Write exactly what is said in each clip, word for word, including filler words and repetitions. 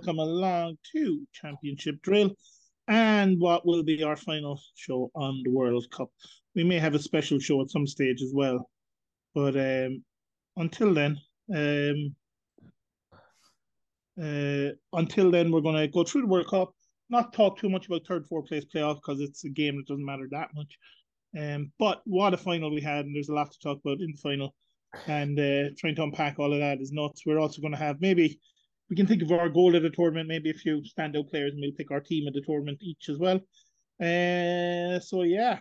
welcome along to Championship Drill and what will be our final show on the World Cup. We may have a special show at some stage as well. But um, until then, um, uh, until then, we're going to go through the World Cup, not talk too much about third, fourth place playoff because it's a game that doesn't matter that much. Um, but what a final we had, and there's a lot to talk about in the final. And uh, trying to unpack all of that is nuts. We're also going to have, maybe we can think of our goal of the tournament, maybe a few standout players, and we'll pick our team of the tournament each as well. Uh, so, yeah.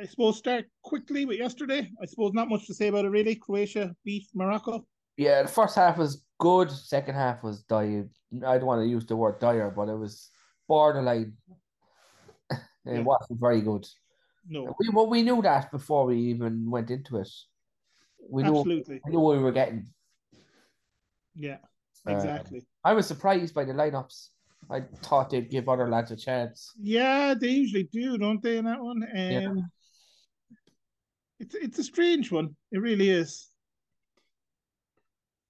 I suppose start quickly with yesterday. I suppose not much to say about it, really. Croatia beat Morocco. Yeah, the first half was good. Second half was dire. I don't want to use the word dire, but it was borderline. it yeah. wasn't very good. No. We, well, we knew that before we even went into it. We knew, Absolutely. We knew what we were getting. Yeah, exactly. Uh, I was surprised by the lineups. I thought they'd give other lads a chance. Yeah, they usually do, don't they, in that one? Um, yeah. It's it's a strange one. It really is.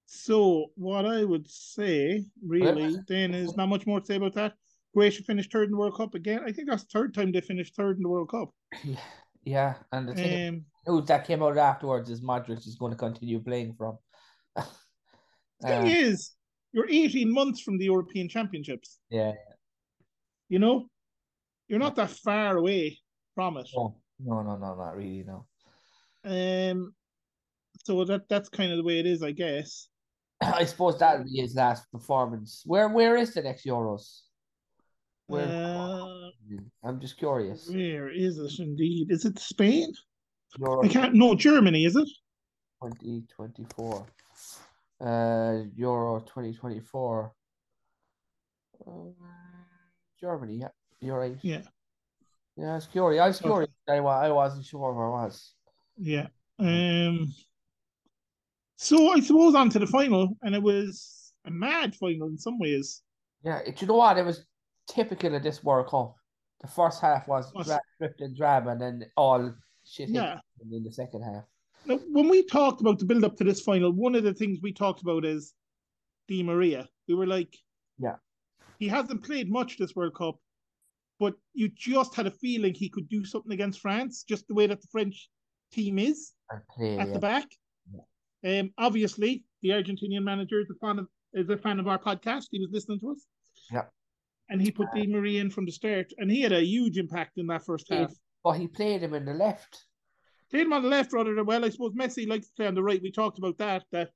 So what I would say, really, then, is not much more to say about that. Croatia finished third in the World Cup again. I think that's the third time they finished third in the World Cup. Yeah, and the thing um, news that came out afterwards is Modric is going to continue playing from. uh, the thing is, you're eighteen months from the European Championships. Yeah. You know, you're not that far away from it. No, no, no, no not really, no. Um, so that that's kind of the way it is, I guess. I suppose that would be his last performance. Where Where is the next Euros? Where? Uh, I'm just curious. Where is it indeed? Is it Spain? Euro- I can't. No, Germany, is it? twenty twenty-four. Uh, Euro twenty twenty-four. Uh, Germany, yeah, you're right. Yeah, yeah, it's curious. I was curious. Okay. I, I wasn't sure where I was. Yeah. Um. So I suppose on to the final, and it was a mad final in some ways. Yeah, it, you know what? It was typical of this World Cup. The first half was ripped and drab, and then all shit yeah. hit in the second half. Now, when we talked about the build-up to this final, one of the things we talked about is Di Maria. We were like, yeah, he hasn't played much this World Cup, but you just had a feeling he could do something against France, just the way that the French team is play, at yeah. the back. Yeah. Um, obviously, the Argentinian manager is a fan of is a fan of our podcast. He was listening to us. Yeah. And he put uh, Di Maria in from the start, and he had a huge impact in that first half. Well, he played him in the left. Played him on the left rather than, well, I suppose Messi likes to play on the right. We talked about that, that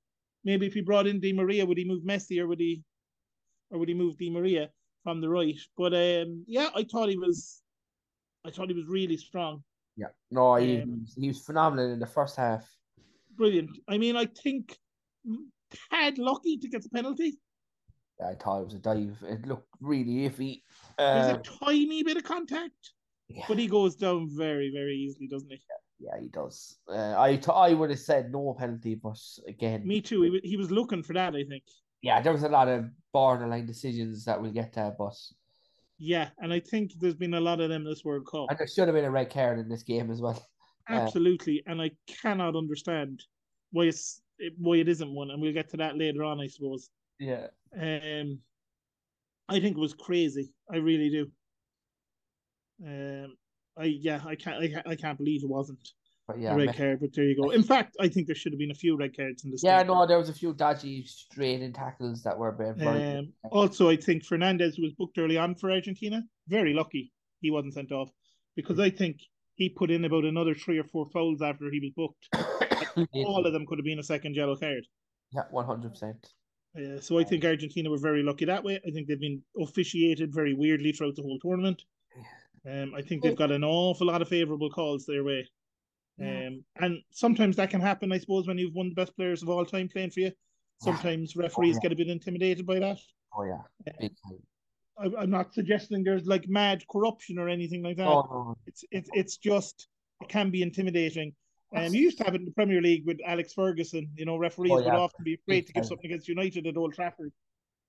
maybe if he brought in Di Maria, would he move Messi or would he or would he move Di Maria from the right? But um, yeah, I thought he was I thought he was really strong. Yeah. No, he, um, he was phenomenal in the first half. Brilliant. I mean, I think tad lucky to get the penalty. Yeah, I thought it was a dive. It looked really iffy. Uh, There's a tiny bit of contact, yeah. but he goes down very, very easily, doesn't he? Yeah. Yeah, he does. Uh, I th- I would have said no penalty, but again... Me too. He, w- he was looking for that, I think. Yeah, there was a lot of borderline decisions that we'll get to, but... Yeah, and I think there's been a lot of them this World Cup. And there should have been a red card in this game as well. Absolutely, uh, and I cannot understand why, it's, why it isn't one, and we'll get to that later on, I suppose. Yeah. Um, I think it was crazy. I really do. Um. I yeah, I can't I, I can't believe it wasn't but yeah, a red Messi, card, but there you go. In fact, I think there should have been a few red cards in this. Yeah, game. No, there was a few dodgy straight-in tackles that were very good. Um, also, I think Fernandez, who was booked early on for Argentina, very lucky he wasn't sent off, because I think he put in about another three or four fouls after he was booked. All of them could have been a second yellow card. Yeah, one hundred percent. Uh, so I think Argentina were very lucky that way. I think they've been officiated very weirdly throughout the whole tournament. Yeah. Um, I think they've got an awful lot of favourable calls their way. Um, and sometimes that can happen, I suppose, when you've won the best players of all time playing for you. Sometimes yeah. referees oh, yeah. get a bit intimidated by that. Oh, yeah. Big time. Um, I, I'm not suggesting there's like mad corruption or anything like that. Oh, no. It's it's it's just, it can be intimidating. Um, you used to have it in the Premier League with Alex Ferguson. You know, referees oh, yeah. would often be afraid Big to time. give something against United at Old Trafford.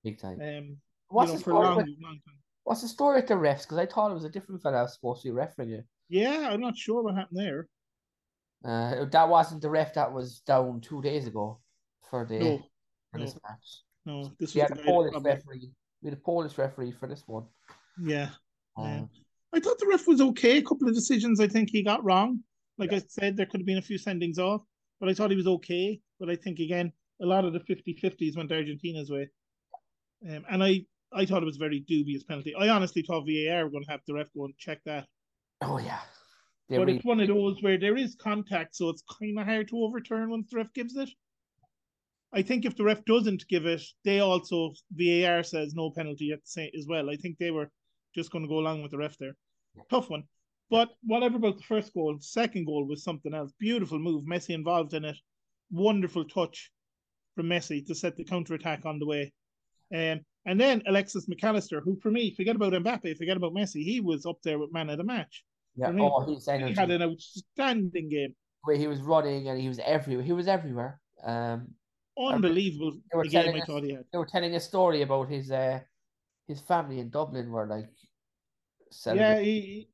Big time. Um, What's you know, for a long, long time. What's the story with the refs? Because I thought it was a different fella I was supposed to be refereeing you. Yeah, I'm not sure what happened there. Uh, that wasn't the ref that was down two days ago for the no, for no. this match. No, this we was had the a Polish problem. referee. We had a Polish referee for this one. Yeah. Um, I thought the ref was okay. A couple of decisions I think he got wrong. Like yeah. I said, there could have been a few sendings off, but I thought he was okay. But I think, again, a lot of the fifty-fifties went Argentina's way. Um, and I, I thought it was a very dubious penalty. I honestly thought V A R were going to have the ref go and check that. Oh, yeah. They're but really... it's one of those where there is contact, so it's kind of hard to overturn once the ref gives it. I think if the ref doesn't give it, they also, V A R says no penalty at the same, as well. I think they were just going to go along with the ref there. Tough one. But whatever about the first goal, the second goal was something else. Beautiful move. Messi involved in it. Wonderful touch from Messi to set the counter-attack on the way. Um, and then Alexis McAllister, who for me, forget about Mbappe, forget about Messi, he was up there with Man of the Match. Yeah, me, oh, his energy. He had an outstanding game. Where he was running and he was everywhere. He was everywhere. Um, Unbelievable. They were, the game us, I thought he had. They were telling a story about his uh, his family in Dublin were like celebrating. Yeah, he,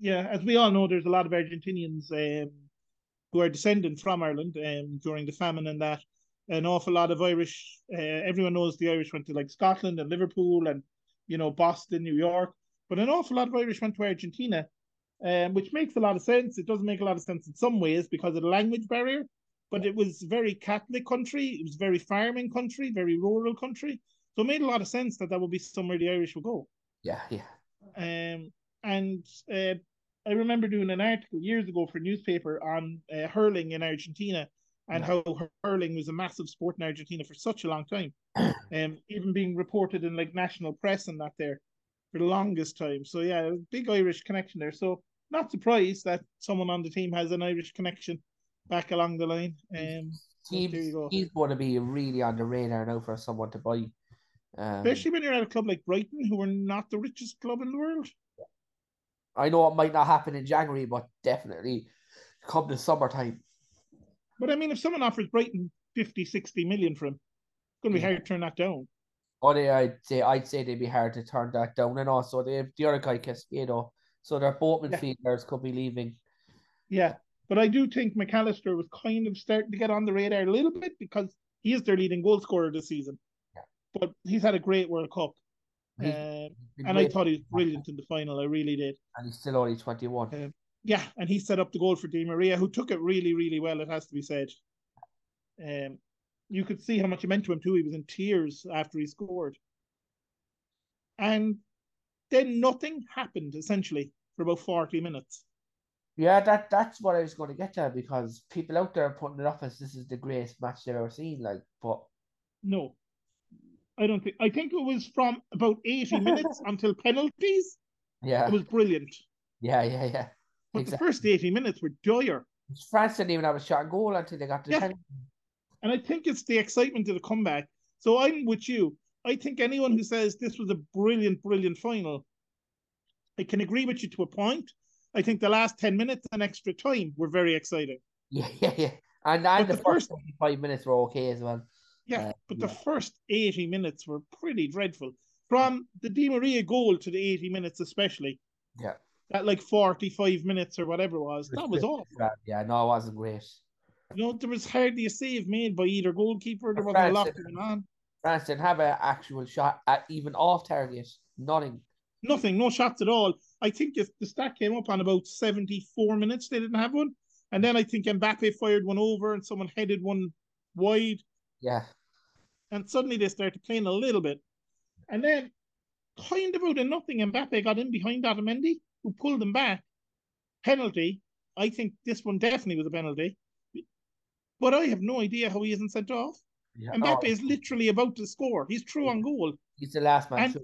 yeah. As we all know, there's a lot of Argentinians um, who are descended from Ireland um, during the famine and that. An awful lot of Irish. Uh, everyone knows the Irish went to like Scotland and Liverpool and you know Boston, New York. But an awful lot of Irish went to Argentina, um, which makes a lot of sense. It doesn't make a lot of sense in some ways because of the language barrier. But it was very Catholic country. It was very farming country, very rural country. So it made a lot of sense that that would be somewhere the Irish would go. Yeah, yeah. Um, and uh, I remember doing an article years ago for a newspaper on uh, hurling in Argentina and yeah. how hurling was a massive sport in Argentina for such a long time. um, even being reported in like national press and that there for the longest time. So yeah, big Irish connection there. So not surprised that someone on the team has an Irish connection back along the line. Um, teams, there you go. He's going to be really on the radar now for someone to buy. Um, Especially when you're at a club like Brighton, who are not the richest club in the world. I know it might not happen in January, but definitely come the summertime. But I mean, if someone offers Brighton fifty, sixty million for him, it's going to be yeah. hard to turn that down. Oh, they, I'd say I'd say they'd be hard to turn that down. And also, they have the other guy, Cascado. So their Boatman yeah. feeders could be leaving. Yeah. But I do think McAllister was kind of starting to get on the radar a little bit because he is their leading goal scorer this season. Yeah. But he's had a great World Cup. He's, um, he's and I thought he was brilliant in the final. I really did. And he's still only twenty-one. Um, yeah, and he set up the goal for Di Maria, who took it really, really well, it has to be said. Um, you could see how much it meant to him too. He was in tears after he scored. And then nothing happened, essentially, for about forty minutes. Yeah, that, that's what I was going to get to because people out there are putting it up as this is the greatest match they've ever seen. Like, but no, I don't think. I think it was from about eighty minutes until penalties. Yeah, it was brilliant. Yeah, yeah, yeah. But exactly. The first eighty minutes were dire. France didn't even have a shot on goal until they got to the yeah. penalty. And I think it's the excitement of the comeback. So I'm with you. I think anyone who says this was a brilliant, brilliant final, I can agree with you to a point. I think the last ten minutes and extra time were very exciting. Yeah, yeah, yeah. And, and the, the first five minutes were okay as well. Yeah, uh, but yeah. the first eighty minutes were pretty dreadful. From the Di Maria goal to the eighty minutes especially. Yeah. That like forty-five minutes or whatever it was. It was that was awful. Bad. Yeah, no, it wasn't great. You know, there was hardly a save made by either goalkeeper. There wasn't a lot going on. France didn't have an actual shot at even off target. Nothing. Nothing, no shots at all. I think if the stat came up on about seventy-four minutes, they didn't have one. And then I think Mbappe fired one over and someone headed one wide. Yeah. And suddenly they started playing a little bit. And then, kind of out of nothing, Mbappe got in behind Otamendi, who pulled them back. Penalty. I think this one definitely was a penalty. But I have no idea how he isn't sent off. Yeah. Mbappe oh. is literally about to score. He's true yeah. on goal. He's the last man. And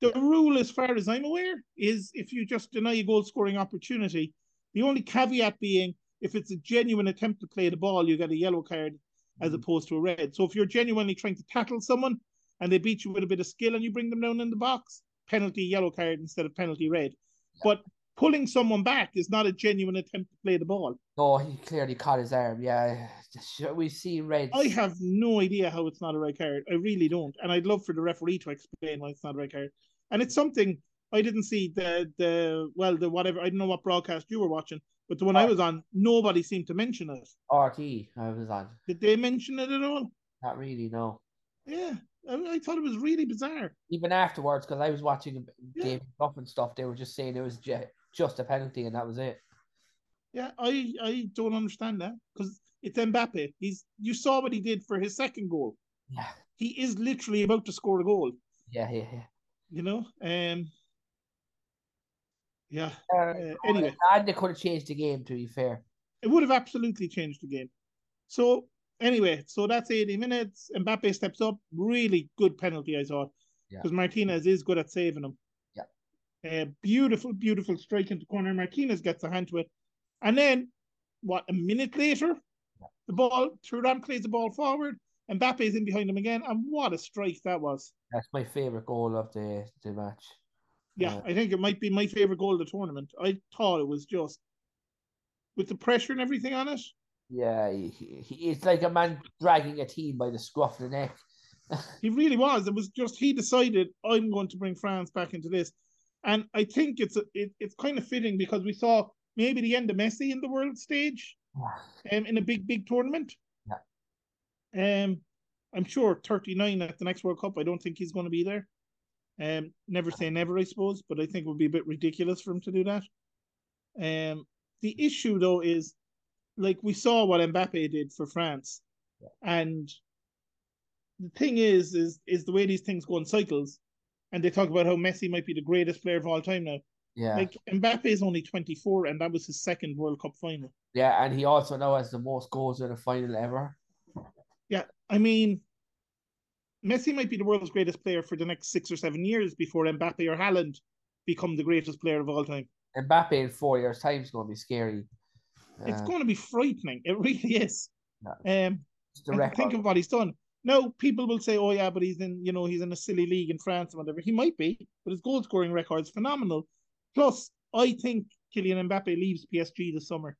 the rule, as far as I'm aware, is if you just deny a goal-scoring opportunity, the only caveat being if it's a genuine attempt to play the ball, you get a yellow card mm-hmm. as opposed to a red. So if you're genuinely trying to tackle someone and they beat you with a bit of skill and you bring them down in the box, penalty yellow card instead of penalty red. Yeah. But pulling someone back is not a genuine attempt to play the ball. Oh, he clearly caught his arm. Yeah, we see red. I have no idea how it's not a red card. I really don't. And I'd love for the referee to explain why it's not a red card. And it's something I didn't see the, the well, the whatever, I don't know what broadcast you were watching, but the one R I was on, nobody seemed to mention it. R T, I was on. Did they mention it at all? Not really, no. Yeah, I, I thought it was really bizarre. Even afterwards, because I was watching a game yeah. up and stuff, they were just saying it was just a penalty and that was it. Yeah, I, I don't understand that, because it's Mbappe. He's you saw what he did for his second goal. Yeah, he is literally about to score a goal. Yeah, yeah, yeah. You know, um, yeah. Uh, uh, anyway, and they could have changed the game. To be fair, it would have absolutely changed the game. So anyway, so that's eighty minutes. Mbappe steps up. Really good penalty, I thought, because yeah. Martinez is good at saving him. Yeah. Uh, beautiful, beautiful strike into corner. Martinez gets a hand to it, and then what? A minute later, yeah. the ball. Thuram plays the ball forward. Mbappe's in behind him again, and what a strike that was. That's my favourite goal of the, the match. Yeah, uh, I think it might be my favourite goal of the tournament. I thought it was just, with the pressure and everything on it. Yeah, he, he, it's like a man dragging a team by the scruff of the neck. He really was. It was just, he decided, I'm going to bring France back into this. And I think it's a, it, it's kind of fitting, because we saw maybe the end of Messi in the world stage um, in a big, big tournament. Um, I'm sure thirty-nine at the next World Cup, I don't think he's going to be there. Um, never say never, I suppose, but I think it would be a bit ridiculous for him to do that. Um, the issue, though, is, like, we saw what Mbappe did for France. Yeah. And the thing is, is, is the way these things go in cycles, and they talk about how Messi might be the greatest player of all time now. Yeah. Like, Mbappe is only twenty-four, and that was his second World Cup final. Yeah, and he also now has the most goals in a final ever. Yeah, I mean, Messi might be the world's greatest player for the next six or seven years before Mbappe or Holland become the greatest player of all time. Mbappe in four years' time is going to be scary. It's uh, going to be frightening. It really is. Yeah. Um, and think of what he's done. Now, people will say, "Oh yeah, but he's in, you know, he's in a silly league in France and whatever." He might be, but his goal scoring record is phenomenal. Plus, I think Kylian Mbappe leaves P S G this summer.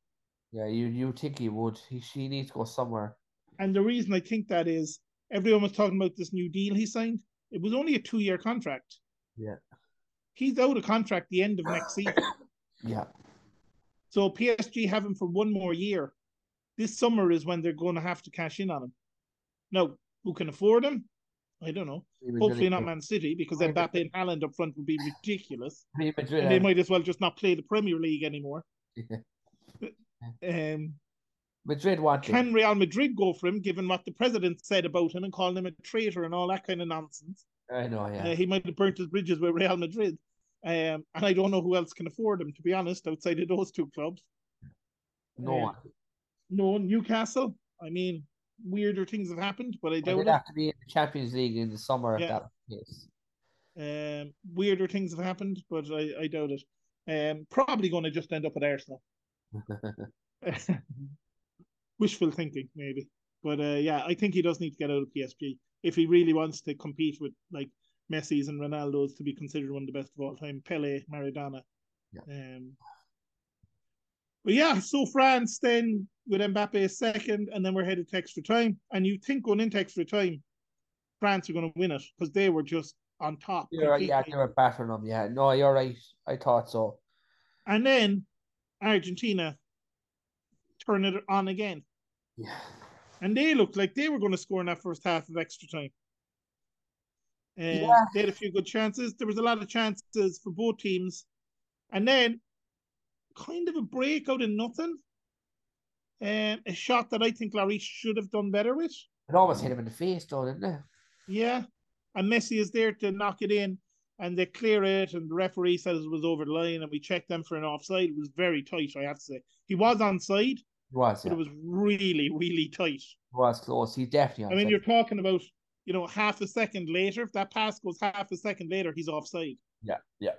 Yeah, you you think he would? He she needs to go somewhere. And the reason I think that is, everyone was talking about this new deal he signed. It was only a two-year contract. Yeah. He's out of contract the end of next season. Yeah. So P S G have him for one more year. This summer is when they're going to have to cash in on him. Now, who can afford him? I don't know. Hopefully not Man City, because then Mbappe and Haaland up front would be ridiculous. And they might as well just not play the Premier League anymore. Yeah. Um. Madrid want him. Can Real Madrid go for him, given what the president said about him and calling him a traitor and all that kind of nonsense? I know, yeah. Uh, he might have burnt his bridges with Real Madrid. Um, and I don't know who else can afford him, to be honest, outside of those two clubs. No um, one. No, Newcastle. I mean, weirder things have happened, but I doubt it. They'd have to be in the Champions League in the summer yeah. if that case. Um, weirder things have happened, but I, I doubt it. Um, probably going to just end up at Arsenal. Wishful thinking, maybe. But uh, yeah, I think he does need to get out of P S G if he really wants to compete with, like, Messi's and Ronaldo's to be considered one of the best of all time. Pele, Maradona. Yeah. Um, but yeah, so France then with Mbappe second, and then we're headed to extra time. And you think going into extra time, France are going to win it, because they were just on top. Right, yeah, they were battering them. Yeah, no, you're right. I thought so. And then Argentina turn it on again. Yeah. And they looked like they were going to score in that first half of extra time. And yeah. they had a few good chances. There was a lot of chances for both teams. And then kind of a break out of nothing. Um, a shot that I think Lloris should have done better with. It almost hit him in the face, though, didn't it? Yeah. And Messi is there to knock it in. And they clear it, and the referee said it was over the line, and we checked them for an offside. It was very tight, I have to say. He was onside. It was, but yeah. it was really, really tight. It was close. He definitely. I mean, you're talking about, you know, half a second later. If that pass goes half a second later, he's offside. Yeah, yeah.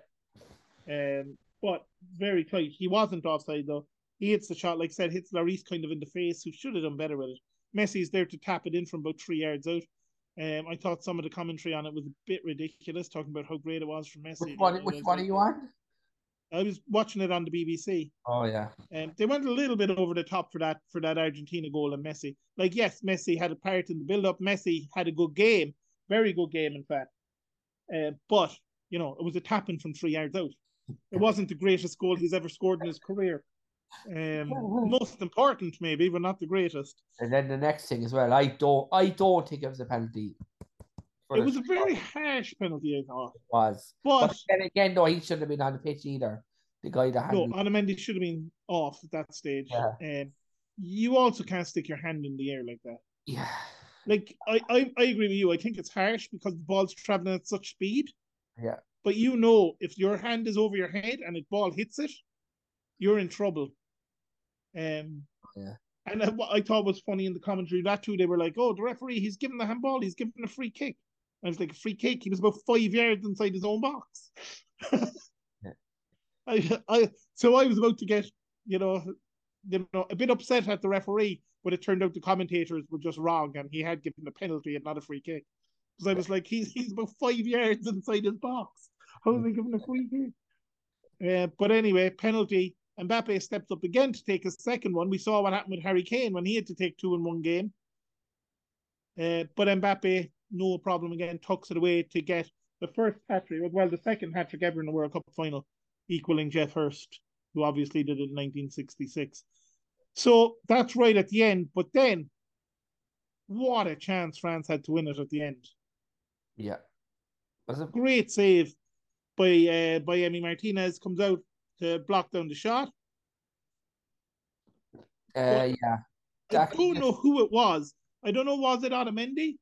Um, but very tight. He wasn't offside though. He hits the shot, like I said, hits Lloris kind of in the face, who should have done better with it. Messi's there to tap it in from about three yards out. Um, I thought some of the commentary on it was a bit ridiculous, talking about how great it was for Messi. Which one, which one are you on? I was watching it on the B B C. Oh yeah. Um, they went a little bit over the top for that for that Argentina goal and Messi. Like, yes, Messi had a part in the build-up. Messi had a good game, very good game, in fact. Um, but you know, it was a tap-in from three yards out. It wasn't the greatest goal he's ever scored in his career. Um, most important, maybe, but not the greatest. And then the next thing as well, I don't, I don't think it was a penalty. for it. It was a very harsh penalty, I thought. It was. But, but then again, though, he shouldn't have been on the pitch either. The guy that had. No, Otamendi should have been off at that stage. Yeah. Um, you also can't stick your hand in the air like that. Yeah. Like, I, I, I agree with you. I think it's harsh because the ball's traveling at such speed. Yeah. But you know, if your hand is over your head and the ball hits it, you're in trouble. Um, yeah. And what I thought was funny in the commentary, that too, they were like, oh, the referee, he's given the handball, he's given a free kick. And it's like a free kick. He was about five yards inside his own box. Yeah. I, I, so I was about to get, you know, you know, a bit upset at the referee, but it turned out the commentators were just wrong and he had given a penalty and not a free kick. Because I was like, he's, he's about five yards inside his box. How is he giving a free kick? Uh, but anyway, penalty. Mbappe steps up again to take his second one. We saw what happened with Harry Kane when he had to take two in one game. Uh, but Mbappe, no problem again, tucks it away to get the first hat-trick, well, the second hat-trick ever in the World Cup final, equaling Jeff Hurst, who obviously did it in nineteen sixty-six. So that's right at the end. But then, what a chance France had to win it at the end. Yeah. That's a great save by, uh, by Emi Martinez. Comes out to block down the shot. Uh, yeah. I don't know who it was. I don't know, was it Otamendi?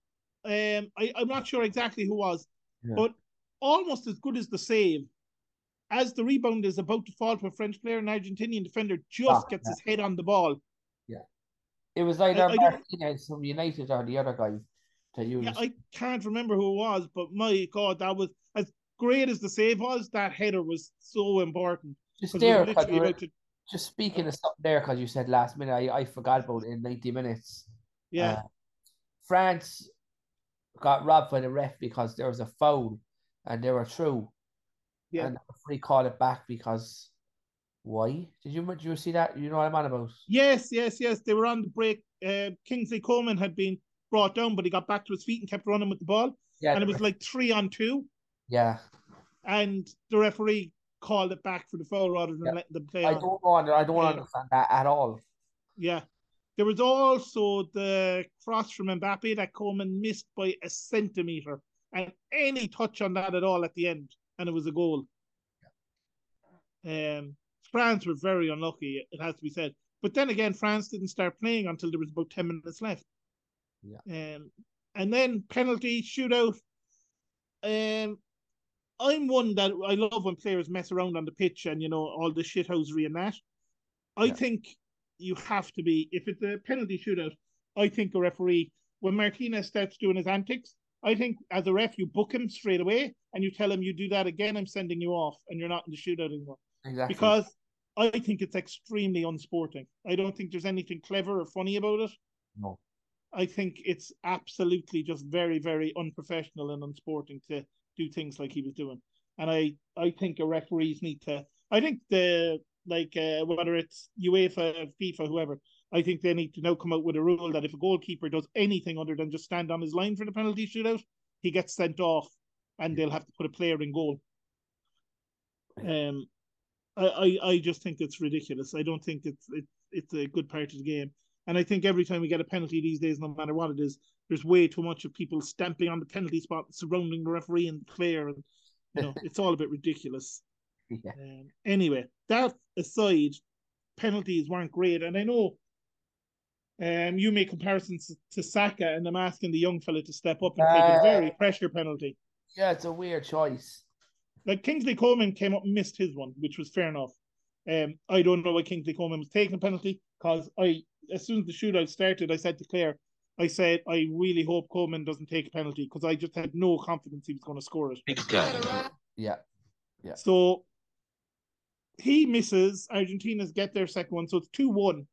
Um, I, I'm not sure exactly who it was. Yeah. But almost as good as the save, as the rebound is about to fall to a French player, an Argentinian defender just oh, gets yeah. his head on the ball. Yeah. It was either I, Martinez from United or the other guy. To use. Yeah, I can't remember who it was, but my God, that was... as great as the save was, that header was so important. Just there, we were were, to... just speaking of something there, because you said last minute, I, I forgot about it in ninety minutes. Yeah. Uh, France got robbed by the ref because there was a foul and they were through. Yeah. And the referee called it back because why? Did you, did you see that? You know what I'm on about? Yes, yes, yes. They were on the break. Uh, Kingsley Coman had been brought down, but he got back to his feet and kept running with the ball. Yeah, and it was ref- like three on two. Yeah. And the referee called it back for the foul rather than yeah. letting them play. I don't know, I don't yeah. understand that at all. Yeah. There was also the cross from Mbappe that Coleman missed by a centimetre. And any touch on that at all at the end, and it was a goal. Yeah. Um, France were very unlucky, it has to be said. But then again, France didn't start playing until there was about ten minutes left. Yeah. Um, and then penalty, shootout. Um, I'm one that I love when players mess around on the pitch and, you know, all the shithousery and that. I yeah. think you have to be, if it's a penalty shootout, I think a referee, when Martinez starts doing his antics, I think as a ref, you book him straight away and you tell him, you do that again, I'm sending you off and you're not in the shootout anymore. Exactly. Because I think it's extremely unsporting. I don't think there's anything clever or funny about it. No. I think it's absolutely just very, very unprofessional and unsporting to do things like he was doing. And I, I think a referees need to, I think the, like, uh, whether it's UEFA, FIFA, whoever, I think they need to now come out with a rule that if a goalkeeper does anything other than just stand on his line for the penalty shootout, he gets sent off and they'll have to put a player in goal. Um, I, I, I just think it's ridiculous. I don't think it's, it's, it's a good part of the game. And I think every time we get a penalty these days, no matter what it is, there's way too much of people stamping on the penalty spot, surrounding the referee and the player. And, you know, it's all a bit ridiculous. Yeah. Um, anyway, that aside, penalties weren't great. And I know um, you make comparisons to Saka, and I'm asking the young fella to step up and uh, take a very pressure penalty. Yeah, it's a weird choice. Like Kingsley Coman came up and missed his one, which was fair enough. Um, I don't know why Kingsley Coman was taking a penalty, because I... as soon as the shootout started, I said to Claire, I said, I really hope Coleman doesn't take a penalty because I just had no confidence he was going to score it. Exactly. Yeah. Yeah. So he misses. Argentina's get their second one. So it's two one.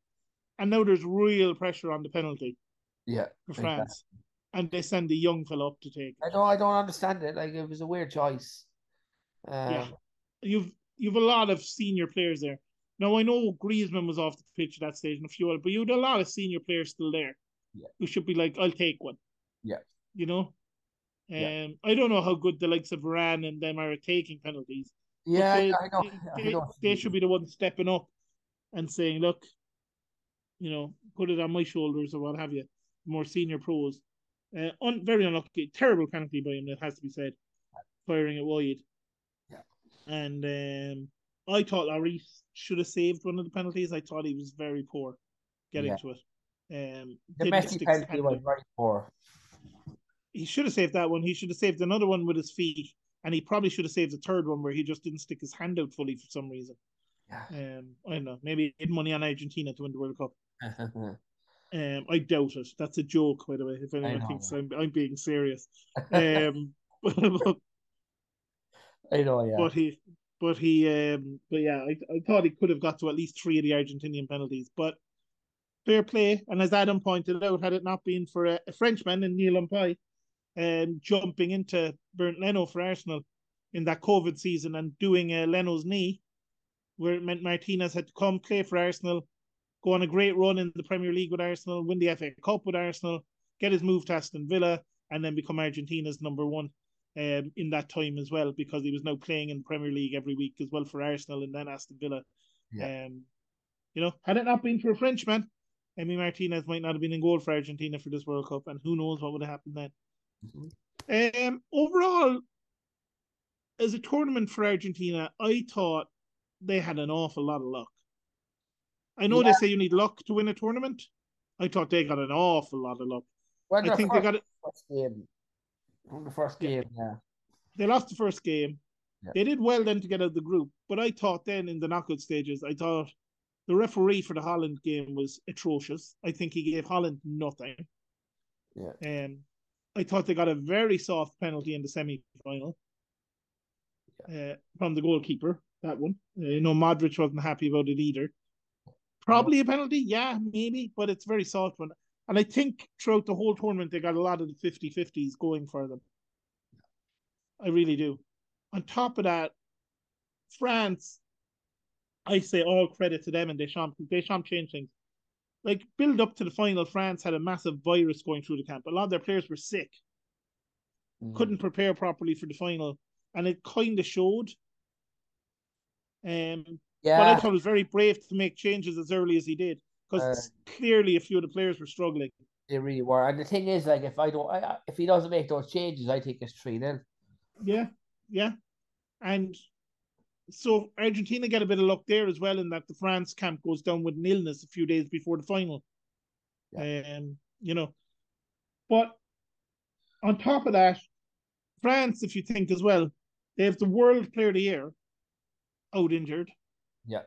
And now there's real pressure on the penalty. Yeah. For France. Exactly. And they send the young fella up to take it. I don't, I don't understand it. Like, it was a weird choice. Uh... Yeah. You've, you've a lot of senior players there. Now, I know Griezmann was off the pitch at that stage and a few other, but you had a lot of senior players still there yeah. who should be like, I'll take one. Yeah. You know? Um, yeah. I don't know how good the likes of Varane and them are at taking penalties. Yeah, they, I know. They, I know. They, they should be the ones stepping up and saying, look, you know, put it on my shoulders or what have you, more senior pros. Uh, un- very unlucky, terrible penalty by him, that has to be said, firing it wide. Yeah. And um, I thought Lloris should have saved one of the penalties. I thought he was very poor getting yeah. to it. Um, the Messi penalty was very poor. He should have saved that one. He should have saved another one with his feet, and he probably should have saved the third one where he just didn't stick his hand out fully for some reason. Yeah. Um, I don't know. Maybe he had money on Argentina to win the World Cup. um, I doubt it. That's a joke, by the way. If anyone know, thinks yeah. I'm, I'm being serious, um, but, but, I know, yeah. But he, but he, um, but yeah, I, I thought he could have got to at least three of the Argentinian penalties, but. Fair play, and as Adam pointed out, had it not been for a, a Frenchman in Neal Mbappe um, jumping into Bernd Leno for Arsenal in that COVID season and doing uh, Leno's knee, where it meant Martinez had to come play for Arsenal, go on a great run in the Premier League with Arsenal, win the F A Cup with Arsenal, get his move to Aston Villa, and then become Argentina's number one um, in that time as well, because he was now playing in the Premier League every week as well for Arsenal and then Aston Villa. Yeah. Um, you know, had it not been for a Frenchman, Emi Martinez might not have been in goal for Argentina for this World Cup, and who knows what would have happened then. Mm-hmm. Um, overall, as a tournament for Argentina, I thought they had an awful lot of luck. I know yeah. they say you need luck to win a tournament. I thought they got an awful lot of luck. Well, I think first, they got it. First game. The first game, yeah. yeah. They lost the first game. Yeah. They did well then to get out of the group, but I thought then in the knockout stages, I thought the referee for the Holland game was atrocious. I think he gave Holland nothing. Yeah. Um, I thought they got a very soft penalty in the semi-final yeah. uh, from the goalkeeper, that one. Uh, you know, Modric wasn't happy about it either. Probably a penalty, yeah, maybe, but it's a very soft one. And I think throughout the whole tournament, they got a lot of the fifty-fifties going for them. I really do. On top of that, France... I say all credit to them and Deschamps. Deschamps changed things. Like, build up to the final, France had a massive virus going through the camp. A lot of their players were sick. Mm. Couldn't prepare properly for the final. And it kind of showed. Um, yeah. But I thought it was very brave to make changes as early as he did. Because uh, clearly a few of the players were struggling. They really were. And the thing is, like, if I don't, I, if he doesn't make those changes, I think it's three nil. Yeah, yeah. And... so Argentina get a bit of luck there as well, in that the France camp goes down with an illness a few days before the final. Yeah. Um, you know. But on top of that, France, if you think as well, they have the World Player of the Year out injured. Yeah.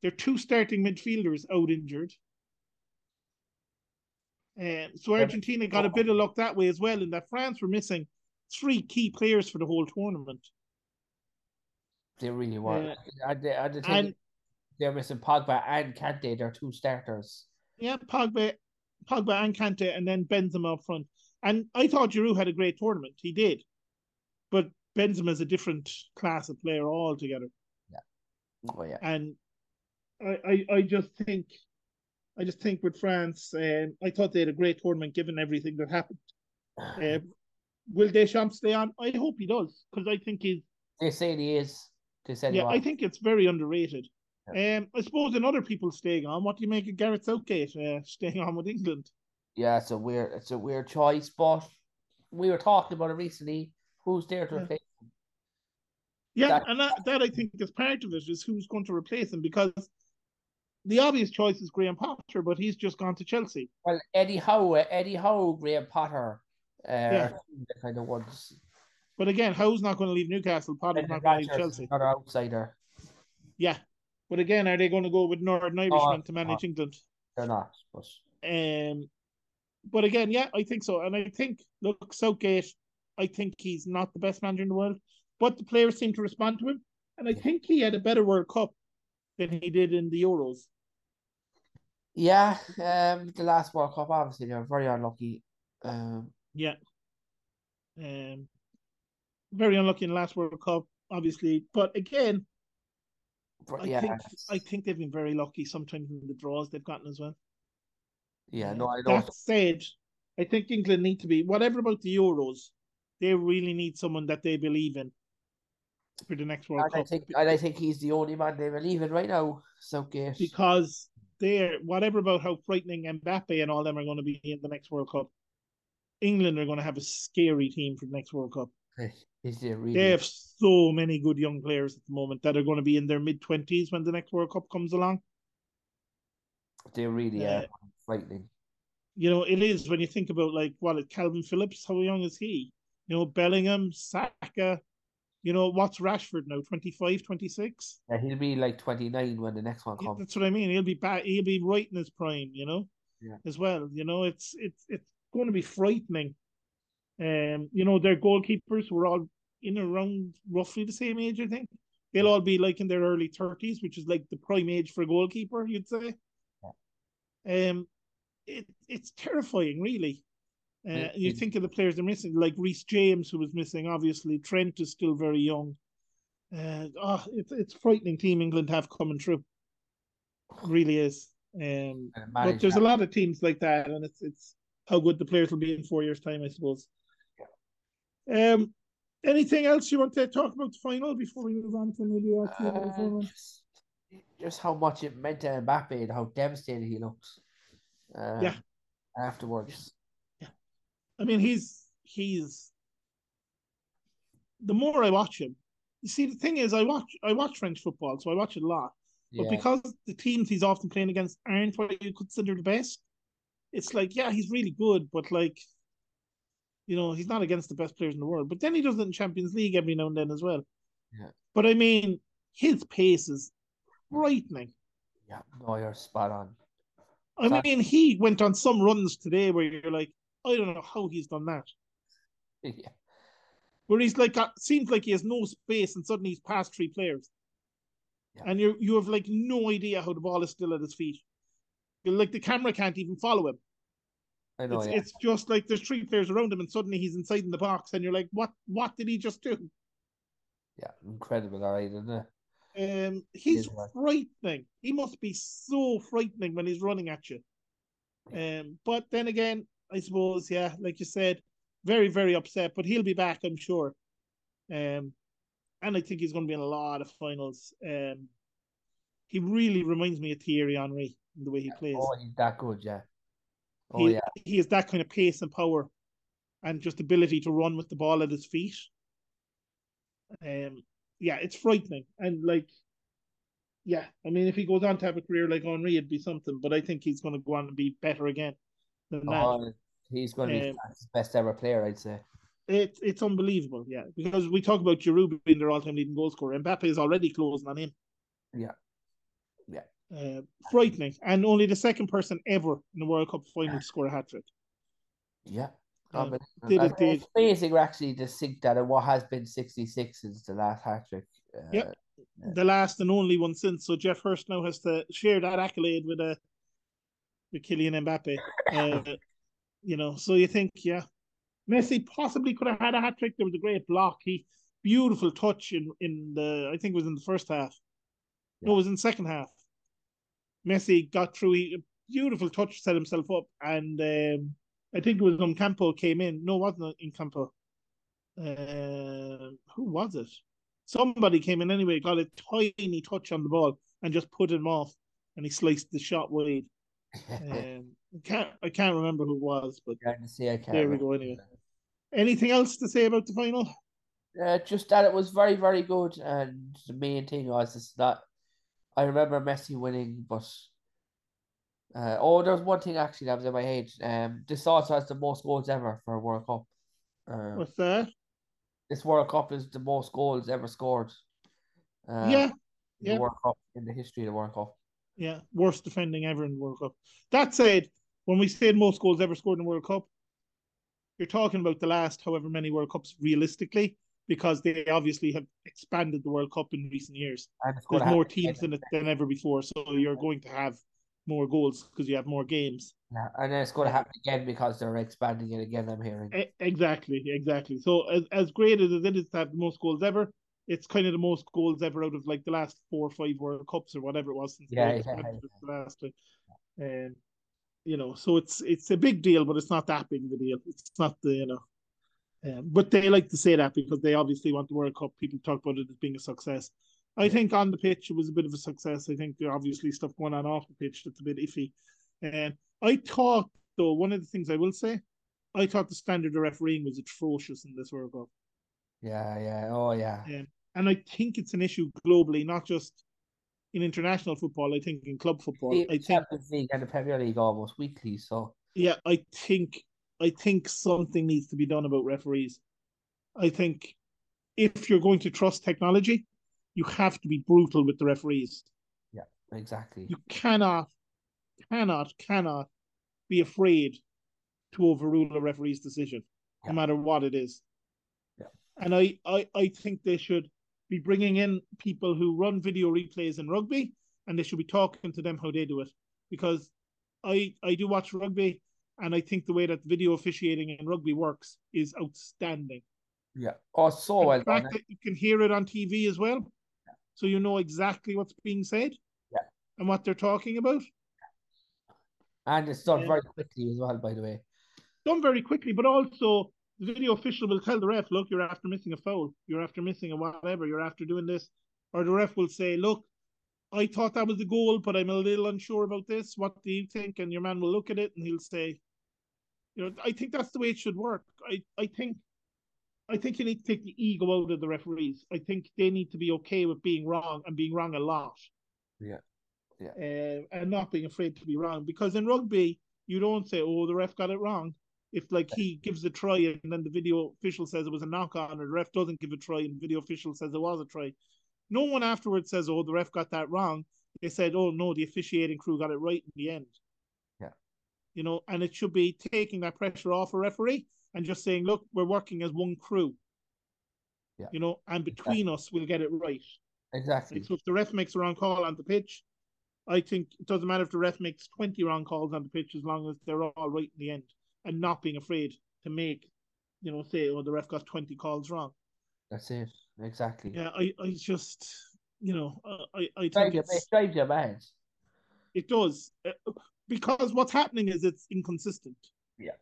Their two starting midfielders out injured. Um, so Argentina got a bit of luck that way as well, in that France were missing three key players for the whole tournament. They really were. Yeah. And, they, and, the thing and they're missing Pogba and Kante. They're two starters. Yeah, Pogba, Pogba and Kante, and then Benzema up front. And I thought Giroud had a great tournament. He did. But Benzema's a different class of player altogether. Yeah. Oh, yeah. And I, I, I just think, I just think with France, um, I thought they had a great tournament given everything that happened. Uh, will Deschamps stay on? I hope he does, because I think he's... They say he is. Yeah, I think it's very underrated. Yeah. Um, I suppose in other people staying on, what do you make of Gareth Southgate uh, staying on with England? Yeah, it's a weird, it's a weird choice, but we were talking about it recently. Who's there to yeah. replace him? Yeah, that, and that, that I think is part of it, is who's going to replace him, because the obvious choice is Graham Potter, but he's just gone to Chelsea. Well, Eddie Howe, Eddie Howe, Graham Potter, uh, yeah. the kind of ones. But again, Howe's not going to leave Newcastle. Potter's not going to leave Chelsea. Another outsider. Yeah. But again, are they going to go with Northern Irishman oh, to manage not. England? They're not, but... Um, but again, yeah, I think so. And I think, look, Southgate, I think he's not the best manager in the world. But the players seem to respond to him. And I think he had a better World Cup than he did in the Euros. Yeah. Um, the last World Cup, obviously, they were very unlucky. Um, yeah. Um. Very unlucky in the last World Cup, obviously. But again, but, I, yeah. think, I think they've been very lucky sometimes in the draws they've gotten as well. Yeah, no, I don't. That said, I think England need to be, whatever about the Euros, they really need someone that they believe in for the next World and Cup. I think, and I think he's the only man they believe in right now, Southgate. Because they're, whatever about how frightening Mbappe and all them are going to be in the next World Cup, England are going to have a scary team for the next World Cup. Is there really? They have so many good young players at the moment that are going to be in their mid-twenties when the next World Cup comes along. They really uh, are frightening. You know, it is when you think about, like, what, Calvin Phillips, how young is he? You know, Bellingham, Saka, you know, what's Rashford now, twenty-five, twenty-six? Yeah, he'll be like twenty-nine when the next one comes. Yeah, that's what I mean. He'll be back, he'll be right in his prime, you know, yeah. as well. You know, it's it's it's going to be frightening. Um, you know, their goalkeepers were all in around roughly the same age, I think. They'll all be like in their early thirties, which is like the prime age for a goalkeeper, you'd say. Yeah. Um, it it's terrifying, really. Uh, you think of the players they're missing, like Reece James, who was missing, obviously. Trent is still very young. Uh, oh, it's it's a frightening team England have coming through. It really is. Um, but there's that. a lot of teams like that, and it's it's how good the players will be in four years' time, I suppose. Yeah. Um, anything else you want to talk about the final before we move on to maybe our two uh, just, just how much it meant to Mbappe and how devastated he looks. Um, yeah. Afterwards. I mean, he's, he's, the more I watch him, you see, the thing is, I watch, I watch French football, so I watch it a lot, yeah. but because the teams he's often playing against aren't what you consider the best, it's like, yeah, he's really good, but like, you know, he's not against the best players in the world, but then he does it in Champions League every now and then as well. Yeah. But I mean, his pace is frightening. Yeah, no, you're spot on. I That's... mean, he went on some runs today where you're like, I don't know how he's done that. Yeah. Where he's like, uh, seems like he has no space and suddenly he's past three players. Yeah. And you you have like no idea how the ball is still at his feet. You're like the camera can't even follow him. I know, it's, yeah. it's just like there's three players around him and suddenly he's inside in the box and you're like, what What did he just do? Yeah, incredible, all right, isn't it? Um, he's it frightening. He must be so frightening when he's running at you. Um, But then again, I suppose, yeah, like you said, very, very upset, but he'll be back, I'm sure. Um, and I think he's going to be in a lot of finals. Um, he really reminds me of Thierry Henry in the way he yeah. plays. Oh, he's that good, yeah. Oh, he, yeah. He has that kind of pace and power and just ability to run with the ball at his feet. Um, yeah, it's frightening. And, like, yeah, I mean, if he goes on to have a career like Henry, it'd be something, but I think he's going to go on and be better again. Oh, he's going to be um, the best ever player, I'd say. It, it's unbelievable, yeah. Because we talk about Giroud being their all-time leading goal scorer. Mbappe is already closing on him. Yeah. Yeah. Uh, frightening. And only the second person ever in the World Cup final yeah. to score a hat-trick. Yeah. Um, did it, did. It's amazing, actually, to think that it has been sixty-six since the last hat-trick. Uh, yeah. yeah. The last and only one since. So Jeff Hurst now has to share that accolade with a with Kylian Mbappe. Uh, you know, so you think, yeah. Messi possibly could have had a hat-trick. There was a great block. He beautiful touch in, in the, I think it was in the first half. Yeah. No, it was in the second half. Messi got through. He beautiful touch, set himself up. And um, I think it was Ocampo came in. No, it wasn't Ocampo. Uh, who was it? Somebody came in anyway, got a tiny touch on the ball and just put him off. And he sliced the shot wide. um, can't, I can't remember who it was, but I see, I can't there we go anyway. That. Anything else to say about the final? Uh, just that it was very, very good, and the main thing was it's not. I remember Messi winning, but uh, oh, there was one thing actually that was in my head. Um, this also has the most goals ever for a World Cup. Um, What's that? This World Cup is the most goals ever scored. Uh, yeah, yeah. The World Cup, in the history of the World Cup. Yeah, worst defending ever in the World Cup. That said, when we said most goals ever scored in the World Cup, you're talking about the last however many World Cups realistically, because they obviously have expanded the World Cup in recent years. There's more teams in it than ever before, so you're going to have more goals because you have more games. Yeah, and then it's going to happen again because they're expanding it again, I'm hearing. Exactly, exactly. So as, as great as it is to have the most goals ever, it's kind of the most goals ever out of like the last four or five World Cups or whatever it was since yeah, yeah, yeah. last time. Um, you know, so it's it's a big deal, but it's not that big of a deal. It's not the you know, um, but they like to say that because they obviously want the World Cup. People talk about it as being a success. I think on the pitch it was a bit of a success. I think there obviously stuff going on off the pitch that's a bit iffy. And um, I thought though one of the things I will say I thought the standard of refereeing was atrocious in this World Cup. Yeah, yeah, oh yeah. Um, and I think it's an issue globally, not just in international football. I think in club football, the I think league and the Premier League almost weekly. So yeah, I think I think something needs to be done about referees. I think if you're going to trust technology, you have to be brutal with the referees. Yeah, exactly. You cannot, cannot, cannot be afraid to overrule a referee's decision, yeah. no matter what it is. Yeah. And I, I, I think they should be bringing in people who run video replays in rugby, and they should be talking to them how they do it. Because I, I do watch rugby, and I think the way that video officiating in rugby works is outstanding. Yeah. Oh, so well. The fact that you can hear it on T V as well, yeah. so you know exactly what's being said yeah. and what they're talking about. And it's done yeah. very quickly as well, by the way. Done very quickly, but also the video official will tell the ref, look, you're after missing a foul, you're after missing a whatever, you're after doing this. Or the ref will say, look, I thought that was the goal, but I'm a little unsure about this. What do you think? And your man will look at it and he'll say, you know, I think that's the way it should work. I, I think I think you need to take the ego out of the referees. I think they need to be okay with being wrong and being wrong a lot. Yeah. Yeah. Uh, and not being afraid to be wrong, because in rugby you don't say, "Oh, the ref got it wrong." If like he gives a try and then the video official says it was a knock on, or the ref doesn't give a try and the video official says it was a try, no one afterwards says, "Oh, the ref got that wrong." They said, "Oh no, the officiating crew got it right in the end." Yeah, you know, and it should be taking that pressure off a referee and just saying, "Look, we're working as one crew." Yeah, you know, and between exactly. us, we'll get it right. Exactly. So if the ref makes a wrong call on the pitch, I think it doesn't matter if the ref makes twenty wrong calls on the pitch as long as they're all right in the end, and not being afraid to make, you know, say, oh, the ref got twenty calls wrong. That's it. Exactly. Yeah, I, I just, you know, I, I think it drives your mind. It does. Because what's happening is it's inconsistent. Yeah.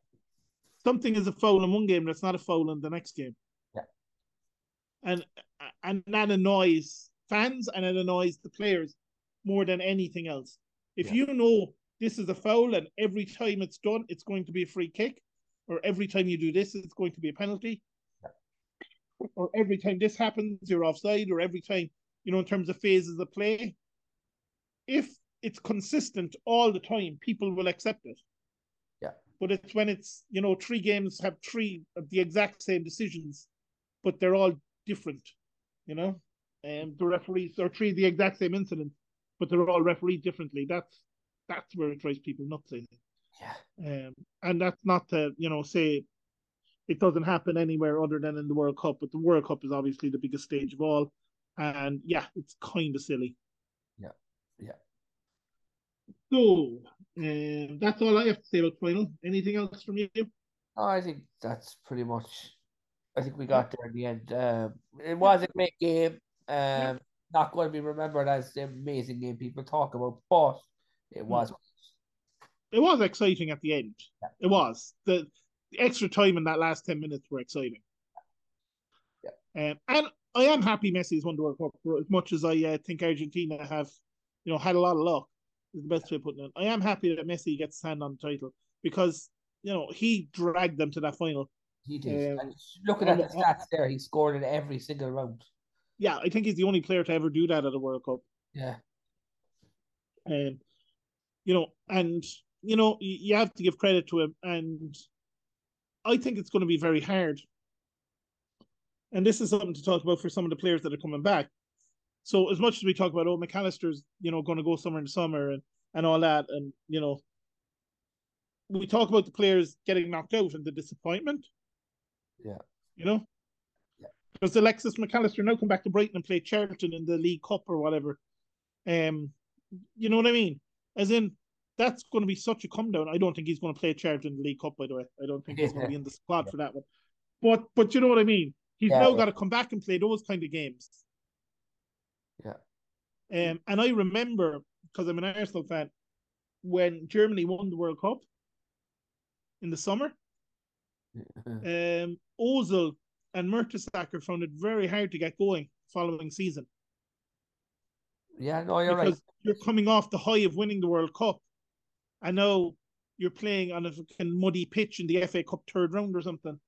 Something is a foul in one game that's not a foul in the next game. Yeah. And, and that annoys fans and it annoys the players more than anything else. If yeah. you know this is a foul and every time it's done, it's going to be a free kick, or every time you do this, it's going to be a penalty, yeah. or every time this happens, you're offside, or every time, you know, in terms of phases of play, if it's consistent all the time, people will accept it. Yeah. But it's when it's, you know, three games have three of the exact same decisions, but they're all different, you know, and the referees, or three of the exact same incidents, but they're all refereed differently. That's that's where it drives people nuts, I think. Yeah. Um, and that's not to, you know, say it doesn't happen anywhere other than in the World Cup, but the World Cup is obviously the biggest stage of all. And yeah, it's kind of silly. Yeah, yeah. So um, that's all I have to say about final. Anything else from you? Oh, I think that's pretty much. I think we got there in the end. Um, it was a great game. Um. Yeah. Not going to be remembered as the amazing game people talk about, but it was. It was exciting at the end. Yeah. It was. The, the extra time in that last ten minutes were exciting. Yeah. Um, and I am happy Messi's won the World Cup, for as much as I uh, think Argentina have, you know, had a lot of luck, is the best way of putting it. I am happy that Messi gets his hand on the title, because, you know, he dragged them to that final. He did. Um, and looking at the stats there, he scored in every single round. Yeah, I think he's the only player to ever do that at a World Cup. Yeah. Um, you know, and, you know, you have to give credit to him. And I think it's going to be very hard. And this is something to talk about for some of the players that are coming back. So as much as we talk about, oh, McAllister's, you know, going to go somewhere in the summer and, and all that. And, you know, we talk about the players getting knocked out and the disappointment. Yeah. You know? Because Alexis McAllister now come back to Brighton and play Charlton in the League Cup or whatever. Um, you know what I mean? As in, that's going to be such a come down. I don't think he's going to play Charlton in the League Cup, by the way. I don't think he's going to be in the squad yeah. for that one. But but you know what I mean? He's yeah, now yeah. got to come back and play those kind of games. Yeah. Um, and I remember, because I'm an Arsenal fan, when Germany won the World Cup in the summer, um, Ozil and Mertesacker found it very hard to get going following season. Yeah, no, you're because right. You're coming off the high of winning the World Cup. I know you're playing on a fucking muddy pitch in the F A Cup third round or something.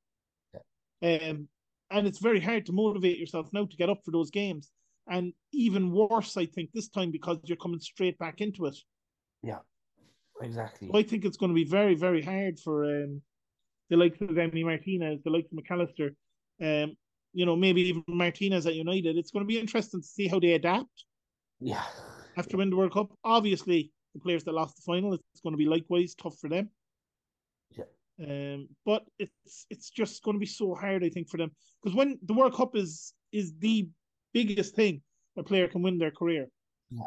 Yeah. Um, and it's very hard to motivate yourself now to get up for those games. And even worse, I think, this time because you're coming straight back into it. Yeah, exactly. So I think it's going to be very, very hard for um, the likes of Di Martinez, the likes of McAllister, um, you know, maybe even Martinez at United. It's going to be interesting to see how they adapt. Yeah. After yeah. winning the World Cup, obviously, the players that lost the final, it's going to be likewise tough for them. Yeah. Um, but it's it's just going to be so hard, I think, for them, because when the World Cup is is the biggest thing a player can win their career. Yeah.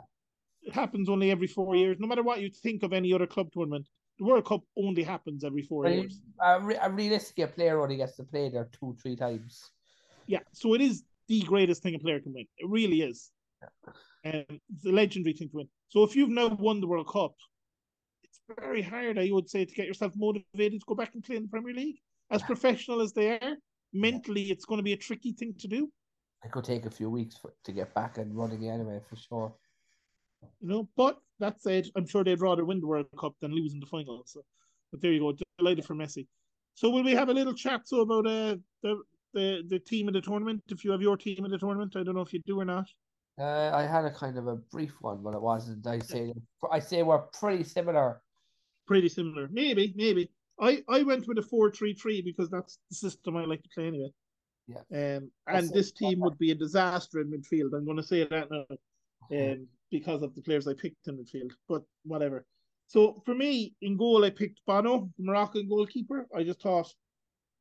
It happens only every four years. No matter what you think of any other club tournament, the World Cup only happens every four but years. Uh, re- realistically, a player only gets to play there two, three times. Yeah, so it is the greatest thing a player can win. It really is. Yeah. Um, it's a legendary thing to win. So if you've now won the World Cup, it's very hard, I would say, to get yourself motivated to go back and play in the Premier League. As yeah. professional as they are, mentally it's going to be a tricky thing to do. It could take a few weeks for, to get back and running anyway, for sure. You know, but that said, I'm sure they'd rather win the World Cup than lose in the final. So, but there you go, delighted for Messi. So will we have a little chat so about uh, the the the team of the tournament? If you have your team of the tournament, I don't know if you do or not. Uh, I had a kind of a brief one, but it wasn't. I say I say we're pretty similar. Pretty similar, maybe, maybe. I, I went with a four three three because that's the system I like to play anyway. Yeah. Um, and this team would be a disaster in midfield. I'm going to say that now, um, because of the players I picked in midfield. But whatever. So for me, in goal, I picked Bono, the Moroccan goalkeeper. I just thought,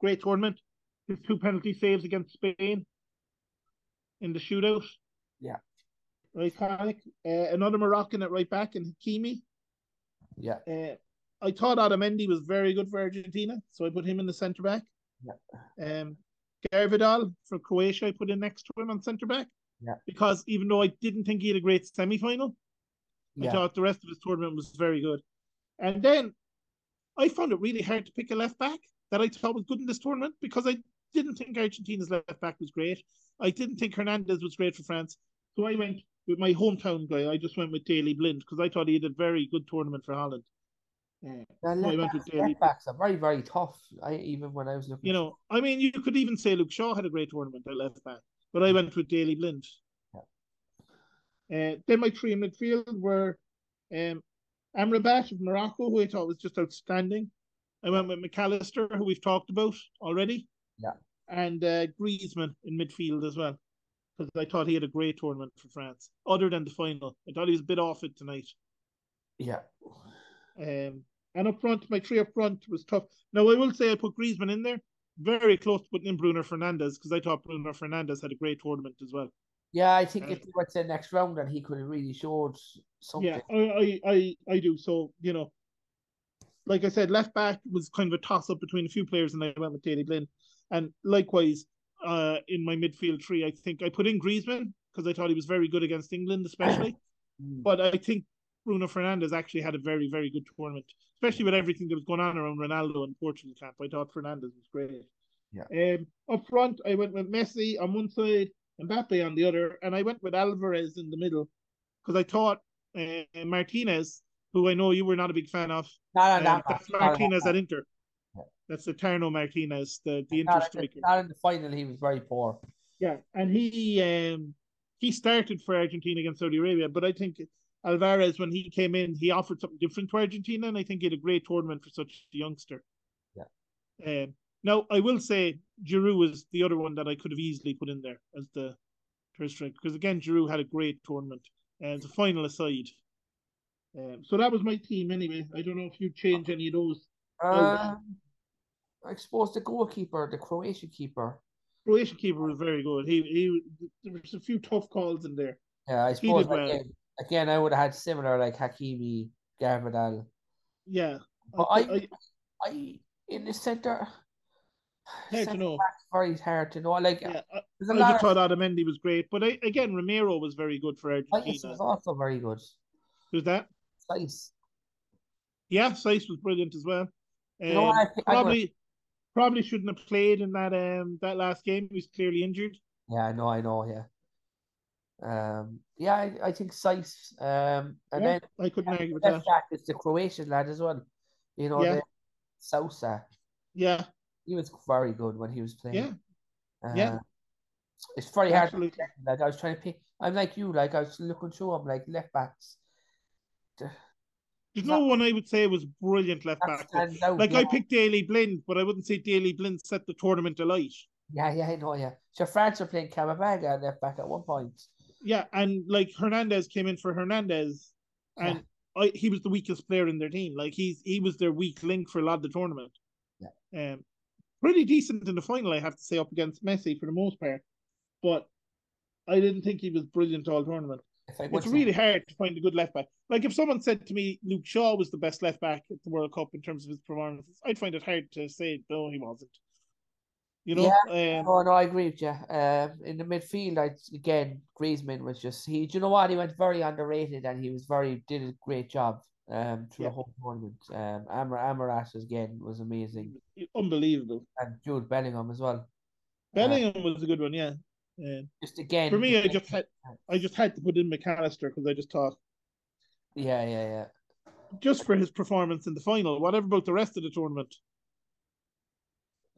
great tournament. His two penalty saves against Spain in the shootout. Yeah. Iconic. Uh, another Moroccan at right back in Hakimi. Yeah. Uh, I thought Otamendi was very good for Argentina, so I put him in the centre back. Yeah. Um. Vidal for Croatia, I put in next to him on centre back, yeah. because even though I didn't think he had a great semi final, yeah. I thought the rest of his tournament was very good. And then I found it really hard to pick a left back that I thought was good in this tournament because I didn't think Argentina's left back was great. I didn't think Hernandez was great for France, so I went with my hometown guy. I just went with Daley Blind because I thought he had a very good tournament for Holland. Yeah, so left, back, left backs are very, very tough. I even when I was looking, you know, I mean, you could even say Luke Shaw had a great tournament at left back, but I went with Daley Blind. Yeah. Uh, then my three in midfield were um, Amrabat of Morocco, who I thought was just outstanding. I went with McAllister, who we've talked about already. Yeah, and uh, Griezmann in midfield as well, because I thought he had a great tournament for France. Other than the final, I thought he was a bit off it tonight. Yeah. Um, and up front, my three up front was tough. Now, I will say I put Griezmann in there, very close to putting in Bruno Fernandes, because I thought Bruno Fernandes had a great tournament as well. Yeah, I think uh, if he went to the next round, then he could have really showed something. Yeah, I, I, I, I do. So, you know, like I said, left back was kind of a toss-up between a few players, and I went with Daley Blind. And likewise, uh, in my midfield three, I think I put in Griezmann, because I thought he was very good against England, especially. But I think Bruno Fernandes actually had a very, very good tournament, especially with everything that was going on around Ronaldo and Portugal camp. I thought Fernandes was great. Yeah. Um, up front, I went with Messi on one side, Mbappe on the other, and I went with Alvarez in the middle because I thought uh, Martinez, who I know you were not a big fan of, not um, that's not Martinez not at Inter. Yeah. That's Eterno Martinez, the, the Inter striker. Not in the final, he was very poor. Yeah, and he um, he started for Argentina against Saudi Arabia, but I think Alvarez, when he came in, he offered something different to Argentina, and I think he had a great tournament for such a youngster. Yeah. Um, now, I will say Giroud was the other one that I could have easily put in there as the third striker, because, again, Giroud had a great tournament. And uh, the final aside. Um, so that was my team anyway. I don't know if you change any of those. Um, I suppose the goalkeeper, the Croatian keeper. Croatian keeper was very good. He he. There was a few tough calls in there. Yeah, I suppose. Again, I would have had similar, like Hakimi, Gareth Vidal. Yeah. But I, I, I, I in the centre, hard to know. Very hard to know. Like, yeah, I, I just thought Otamendi was great, but I, again, Romero was very good for Argentina. Saiz was also very good. Who's that? Saiz. Yeah, Saiz was brilliant as well. Um, you know what, I, probably, I probably shouldn't have played in that um that last game. He was clearly injured. Yeah, no, I know. Yeah. Um, yeah, I, I think Saiz. Um, and yeah, then I couldn't argue with that. Back is the Croatian lad as well. You know, yeah. Sousa. Yeah. He was very good when he was playing. Yeah. Uh, yeah. It's very hard. To, like I was trying to pick. I'm like you. Like I was looking through. I'm like left backs. There's not, no one I would say was brilliant left back. Out, like yeah. I picked Daley Blind, but I wouldn't say Daley Blind set the tournament alight. Yeah, yeah, I know. Yeah. So France were playing Camavinga left back at one point. Yeah, and like Hernandez came in for Hernandez, and yeah. I, he was the weakest player in their team. Like he's he was their weak link for a lot of the tournament. Yeah. Um. Pretty decent in the final, I have to say, up against Messi for the most part. But I didn't think he was brilliant all tournament. It's really hard to find a good left back. Like if someone said to me Luke Shaw was the best left back at the World Cup in terms of his performances, I'd find it hard to say no, he wasn't. You know? Yeah, um, oh no, I agree with you. Um, in the midfield, I again, Griezmann was just he. Do you know what? He went very underrated, and he was very did a great job. Um, through yeah. the whole tournament, um, Amar Amarat again was amazing, unbelievable, and Jude Bellingham as well. Bellingham uh, was a good one, yeah. yeah. Just again for me, I just had I just had to put in McAllister because I just thought, yeah, yeah, yeah, just for his performance in the final. Whatever about the rest of the tournament?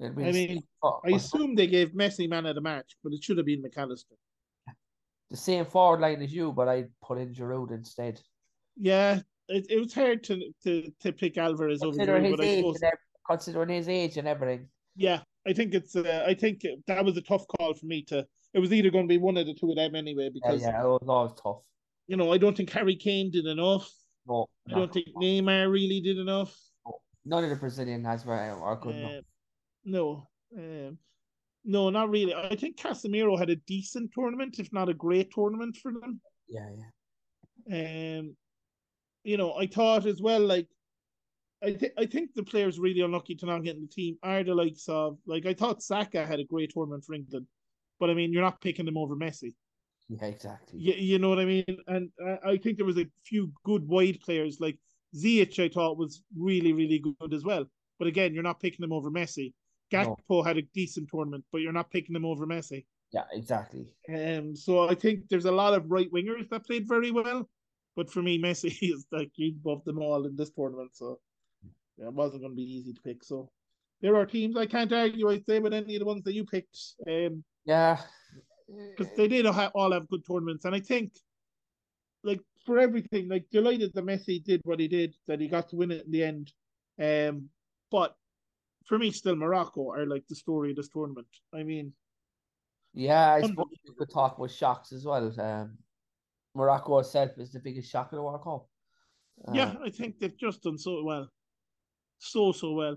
I mean, oh, I assume they gave Messi man of the match, but it should have been McAllister. The same forward line as you, but I put in Giroud instead. Yeah. It, it was hard to to, to pick Alvarez over Giroud, but I suppose considering his age and everything. Yeah, I think it's. Uh, I think that was a tough call for me to. It was either going to be one of the two of them anyway because yeah, yeah it was always tough. You know, I don't think Harry Kane did enough. No, I don't think enough. Neymar really did enough. No. None of the Brazilian guys were are good um, enough. No, um, no, not really. I think Casemiro had a decent tournament, if not a great tournament for them. Yeah, yeah. Um. You know, I thought as well, like, I, th I think the players really unlucky to not get in the team are the likes of, like, I thought Saka had a great tournament for England. But, I mean, you're not picking him over Messi. Yeah, exactly. You, you know what I mean? And I, I think there was a few good wide players, like Ziyech, I thought, was really, really good as well. But, again, you're not picking him over Messi. Gakpo no. had a decent tournament, but you're not picking him over Messi. Yeah, exactly. Um, so I think there's a lot of right-wingers that played very well. But for me, Messi is like you above them all in this tournament, so yeah, it wasn't going to be easy to pick. So there are teams I can't argue, I'd say, with any of the ones that you picked. Um, yeah, because they did all have good tournaments, and I think, like for everything, like delighted that Messi did what he did, that he got to win it in the end. Um, but for me, still Morocco are like the story of this tournament. I mean, yeah, I suppose you could talk with shocks as well. Um. Morocco itself is the biggest shock of the World Cup. Uh, yeah, I think they've just done so well, so so well,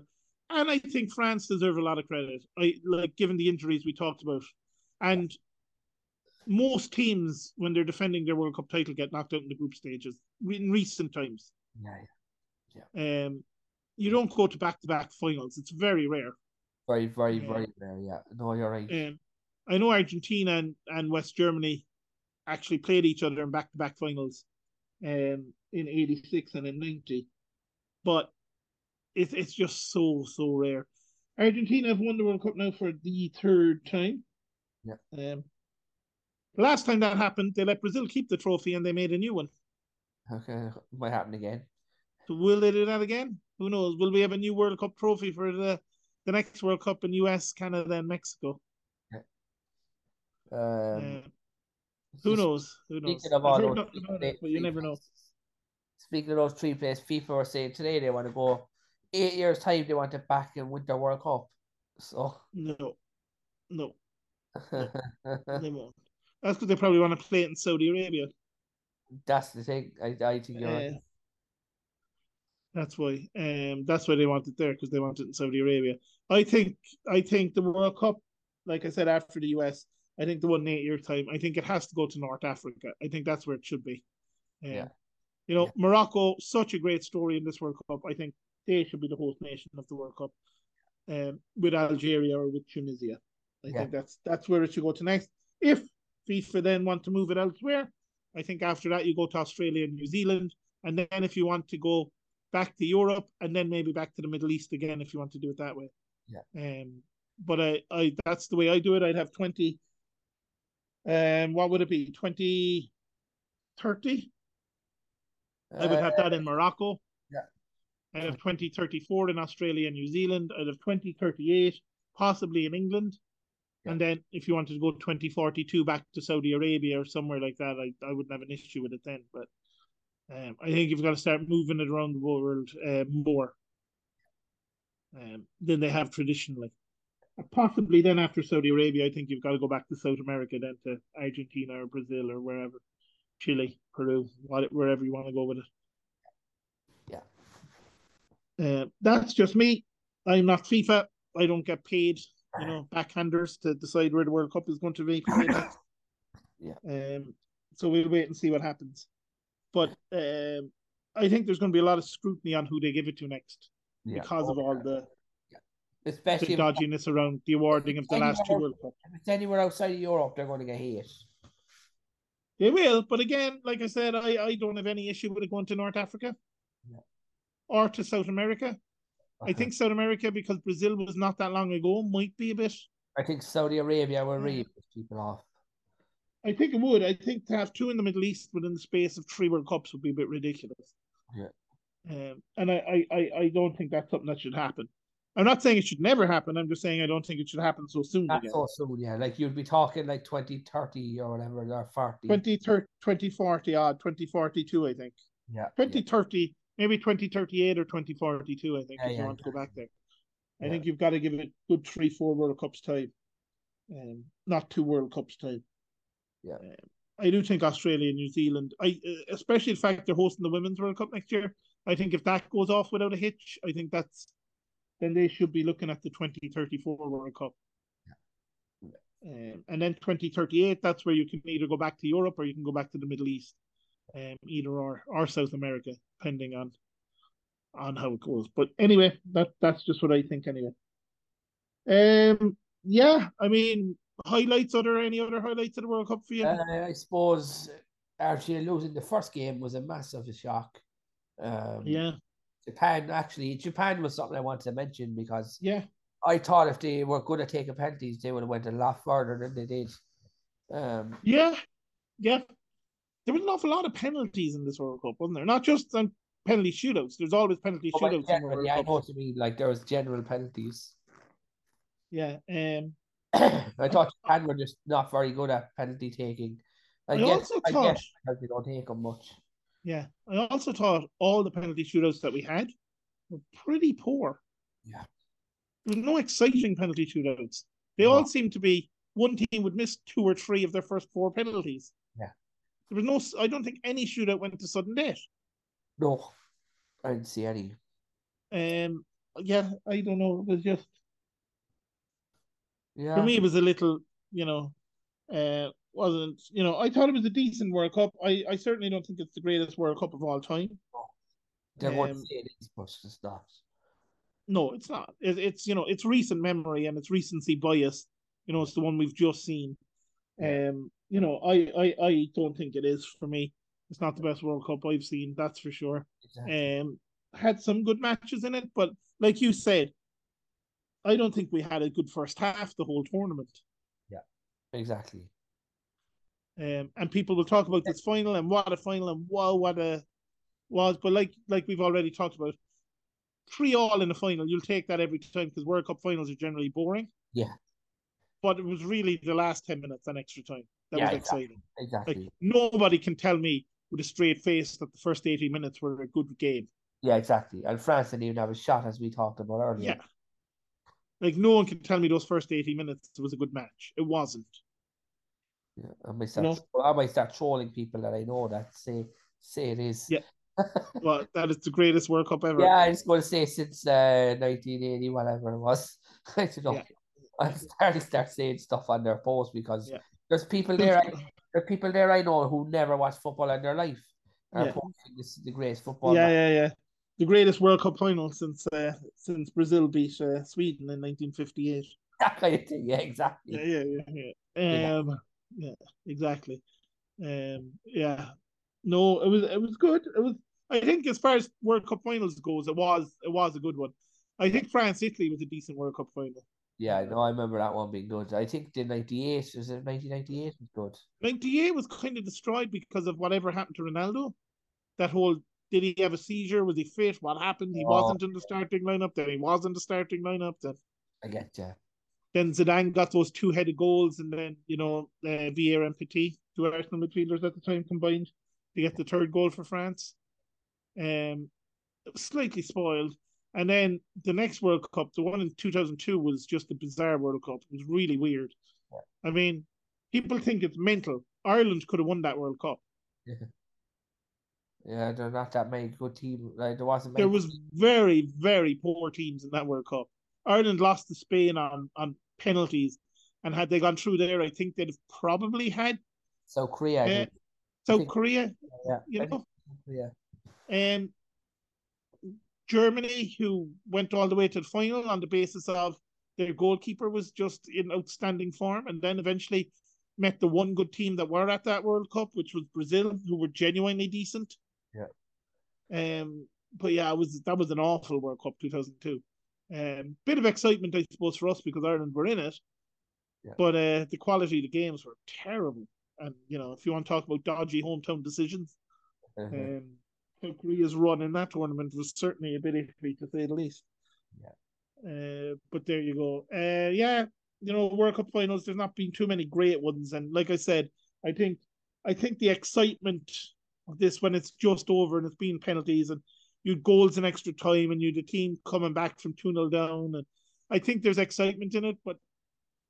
and I think France deserve a lot of credit. I like given the injuries we talked about, and most teams when they're defending their World Cup title get knocked out in the group stages in recent times. Yeah, yeah. yeah. Um, you don't go to back-to-back finals. It's very rare. Very, very, um, very rare. Yeah. No, you're right. Um, I know Argentina and, and West Germany actually played each other in back-to-back finals um, in eighty-six and in ninety. But it, it's just so, so rare. Argentina have won the World Cup now for the third time. Yeah. Um, last time that happened, they let Brazil keep the trophy and they made a new one. Okay, might happen again. So will they do that again? Who knows? Will we have a new World Cup trophy for the, the next World Cup in U S, Canada and Mexico? Yeah. Um... Um, Who knows? Who knows? Speaking of all those not, three plays, but you never know. Speaking of those three plays, FIFA are saying today they want to go eight years' time, they want it back in Winter World Cup. So no. No. no. They won't. That's because they probably want to play it in Saudi Arabia. That's the thing. I I think you're uh, right. That's why. Um that's why they want it there, because they want it in Saudi Arabia. I think I think the World Cup, like I said, after the U S, I think the one in eight year time, I think it has to go to North Africa. I think that's where it should be. Um, yeah. You know, yeah. Morocco, such a great story in this World Cup. I think they should be the host nation of the World Cup um, with Algeria or with Tunisia. I yeah. think that's that's where it should go to next. If FIFA then want to move it elsewhere, I think after that you go to Australia and New Zealand. And then if you want to go back to Europe and then maybe back to the Middle East again, if you want to do it that way. Yeah. Um, but I, I that's the way I do it. I'd have twenty... Um, what would it be? Twenty thirty. I would have that in Morocco. Yeah. out of twenty thirty-four in Australia and New Zealand, out of twenty thirty-eight possibly in England. Yeah. And then if you wanted to go twenty forty-two back to Saudi Arabia or somewhere like that, I, I wouldn't have an issue with it then. But um, I think you've got to start moving it around the world uh, more um, than they have traditionally. Possibly then after Saudi Arabia, I think you've got to go back to South America, then to Argentina or Brazil or wherever, Chile, Peru, wherever you want to go with it. Uh, that's just me. I'm not FIFA. I don't get paid, you know, backhanders to decide where the World Cup is going to be. Yeah. Um. So we'll wait and see what happens. But um, I think there's going to be a lot of scrutiny on who they give it to next yeah. because oh, of all yeah. the, yeah. Especially the dodginess if, around the awarding of the last two World Cups. If it's anywhere outside of Europe, they're going to get hit. They will. But again, like I said, I, I don't have any issue with it going to North Africa. Yeah. Or to South America. Uh-huh. I think South America, because Brazil was not that long ago, might be a bit. I think Saudi Arabia will really piss people off. I think it would. I think to have two in the Middle East within the space of three World Cups would be a bit ridiculous. Yeah. Um, and I, I, I don't think that's something that should happen. I'm not saying it should never happen. I'm just saying I don't think it should happen so soon. That's again. So soon, yeah. Like you'd be talking like twenty thirty or whatever, or forty. twenty thirty, twenty forty odd, twenty forty-two, I think. Yeah. twenty thirty. Yeah. Maybe twenty thirty-eight or twenty forty-two, I think, yeah, if you yeah, want to go back there. I yeah. think you've got to give it a good three, four World Cups time, um, not two World Cups time. Yeah, um, I do think Australia and New Zealand, I especially the fact they're hosting the Women's World Cup next year, I think if that goes off without a hitch, I think that's, then they should be looking at the twenty thirty-four World Cup. Yeah. Yeah. Um, and then twenty thirty-eight, that's where you can either go back to Europe or you can go back to the Middle East. Um, either or, or South America, depending on on how it goes. But anyway, that that's just what I think anyway. Um, yeah, I mean, highlights, are there any other highlights of the World Cup for you? Uh, I suppose Argentina losing the first game was a massive shock. Um, yeah. Japan, actually, Japan was something I wanted to mention because yeah. I thought if they were going to take a penalties, they would have went a lot further than they did. Um, yeah, yeah. There was an awful lot of penalties in this World Cup, wasn't there? Not just on penalty shootouts. There's always penalty oh, shootouts. Generally, in World yeah, Cup. I know what you mean. Like, there was general penalties. Yeah. Um, I thought Japan were just not very good at penalty taking. I, I guess, also I thought... Guess they don't take them much. Yeah. I also thought all the penalty shootouts that we had were pretty poor. Yeah. There was no exciting penalty shootouts. They no. all seemed to be... One team would miss two or three of their first four penalties. Yeah. There was no, I don't think any shootout went to sudden death. No, I didn't see any. Um, yeah, I don't know. It was just, yeah. For me, it was a little, you know, uh, wasn't, you know, I thought it was a decent World Cup. I, I certainly don't think it's the greatest World Cup of all time. No. They um, won't say it is, but it's not. No, it's not. It, it's, you know, it's recent memory and it's recency bias. You know, it's the one we've just seen. Um, you know, I, I, I don't think it is for me. It's not the best World Cup I've seen, that's for sure. Exactly. Um, had some good matches in it, but like you said, I don't think we had a good first half the whole tournament. Yeah, exactly. Um, and people will talk about this final and what a final and wow, what a was. But like like we've already talked about, three all in the final, you'll take that every time because World Cup finals are generally boring. Yeah. But it was really the last ten minutes and extra time that yeah, was exactly, exciting. Exactly. Like, nobody can tell me with a straight face that the first eighty minutes were a good game. Yeah, exactly. And France didn't even have a shot, as we talked about earlier. Yeah. Like, no one can tell me those first eighty minutes was a good match. It wasn't. Yeah, I might start, you know? I might start trolling people that I know that say say it is. Yeah. Well, that is the greatest World Cup ever. Yeah, I was going to say since uh, nineteen eighty, whatever it was. I don't know. Yeah. I started start saying stuff on their posts because yeah. there's people there. I, there are people there I know who never watch football in their life. Are yeah. posting this is the greatest football. Yeah, match. yeah, yeah. The greatest World Cup final since uh, since Brazil beat uh, Sweden in nineteen fifty-eight. That kind of thing. Yeah, exactly. Yeah, yeah, yeah. yeah. Um, yeah. yeah, exactly. Um, yeah. No, it was it was good. It was. I think as far as World Cup finals goes, it was it was a good one. I think France Italy was a decent World Cup final. Yeah, I know. I remember that one being good. I think the ninety-eight, was it nineteen ninety-eight was good? ninety-eight was kind of destroyed because of whatever happened to Ronaldo. That whole Did he have a seizure? Was he fit? What happened? He oh. wasn't in the starting lineup. Then he was in the starting lineup. Then I get you. Then Zidane got those two-headed goals, and then you know uh, Vieira and Petit, two Arsenal midfielders at the time combined, to get the third goal for France. Um, it was slightly spoiled. And then the next World Cup, the one in two thousand two, was just a bizarre World Cup. It was really weird. Yeah. I mean, people think it's mental. Ireland could have won that World Cup. Yeah, yeah they're not that many good teams. Like, there wasn't many there was teams. very, very poor teams in that World Cup. Ireland lost to Spain on, on penalties. And had they gone through there, I think they'd have probably had. South Korea. Uh, South think, Korea. Yeah. You know? Yeah. Um, Germany, who went all the way to the final on the basis of their goalkeeper was just in outstanding form, and then eventually met the one good team that were at that World Cup, which was Brazil, who were genuinely decent. Yeah. Um. But yeah, it was that was an awful World Cup two thousand two. Um. Bit of excitement, I suppose, for us because Ireland were in it. Yeah. But uh, the quality of the games were terrible, and you know, if you want to talk about dodgy hometown decisions, mm-hmm. um. Korea's run in that tournament was certainly a bit iffy, to say the least. Yeah. Uh, but there you go. Uh, yeah, you know, World Cup finals. There's not been too many great ones, and like I said, I think, I think the excitement of this when it's just over and it's been penalties and you goals in extra time and you the team coming back from two nil down, and I think there's excitement in it. But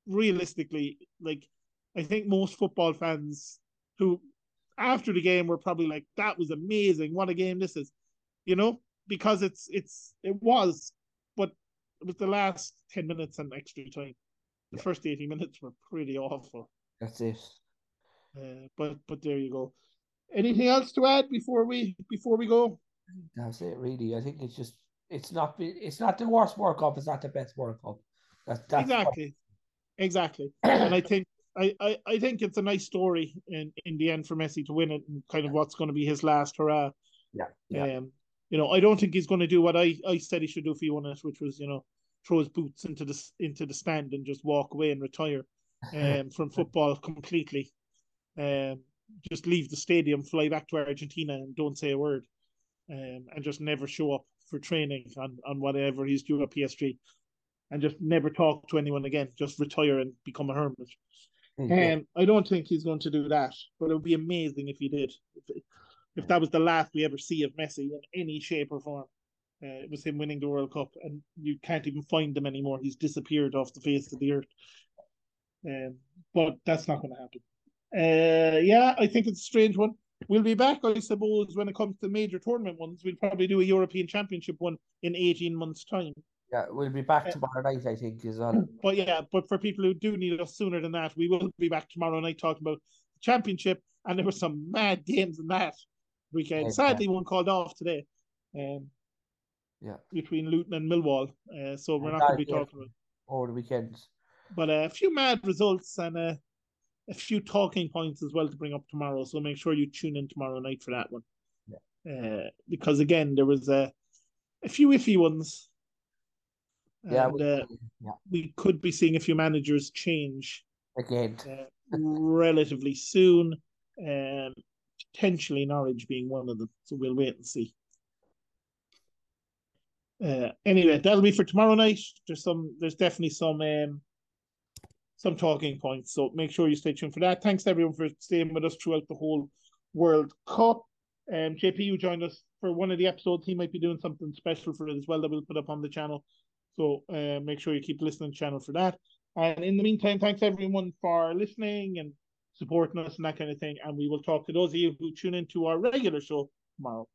realistically, like I think most football fans who after the game we're probably like, that was amazing, what a game this is, you know, because it's it's it was, but it was the last ten minutes and extra time. The yeah. first eighty minutes were pretty awful. That's it. Uh, but but there you go. Anything else to add before we before we go? That's it really. I think it's just it's not it's not the worst World Cup, it's not the best World Cup. That's, that's exactly what... exactly. And I think I, I, I think it's a nice story in, in the end for Messi to win it and kind of what's going to be his last hurrah. Yeah, yeah. Um, you know, I don't think he's going to do what I, I said he should do if he won it, which was, you know, throw his boots into the into the stand and just walk away and retire um, from football completely. Um, just leave the stadium, fly back to Argentina and don't say a word, um, and just never show up for training on, on whatever he's doing at P S G and just never talk to anyone again. Just retire and become a hermit. And mm-hmm. um, I don't think he's going to do that, but it would be amazing if he did. If, if that was the last we ever see of Messi in any shape or form, uh, it was him winning the World Cup, and you can't even find him anymore. He's disappeared off the face of the earth. Um, but that's not going to happen. Uh, yeah, I think it's a strange one. We'll be back, I suppose, when it comes to major tournament ones. We'll probably do a European Championship one in eighteen months' time. Yeah, we'll be back tomorrow night, I think, is on. But yeah, but for people who do need us sooner than that, we will be back tomorrow night talking about the championship, and there were some mad games in that weekend. Yeah, sadly, yeah. one called off today. Um, yeah, between Luton and Millwall, uh, so we're and not going to be talking about over the weekend. But uh, a few mad results and uh, a few talking points as well to bring up tomorrow. So make sure you tune in tomorrow night for that one. Yeah. Uh, because again, there was a a few iffy ones. Yeah, and, we, uh, yeah, we could be seeing a few managers change again uh, relatively soon, and um, potentially Norwich being one of them. So we'll wait and see. Uh, anyway, that'll be for tomorrow night. There's some, there's definitely some, um, some talking points. So make sure you stay tuned for that. Thanks to everyone for staying with us throughout the whole World Cup. Um, J P, you joined us for one of the episodes. He might be doing something special for it as well that we'll put up on the channel. So uh, make sure you keep listening to the channel for that. And in the meantime, thanks everyone for listening and supporting us and that kind of thing. And we will talk to those of you who tune into our regular show tomorrow.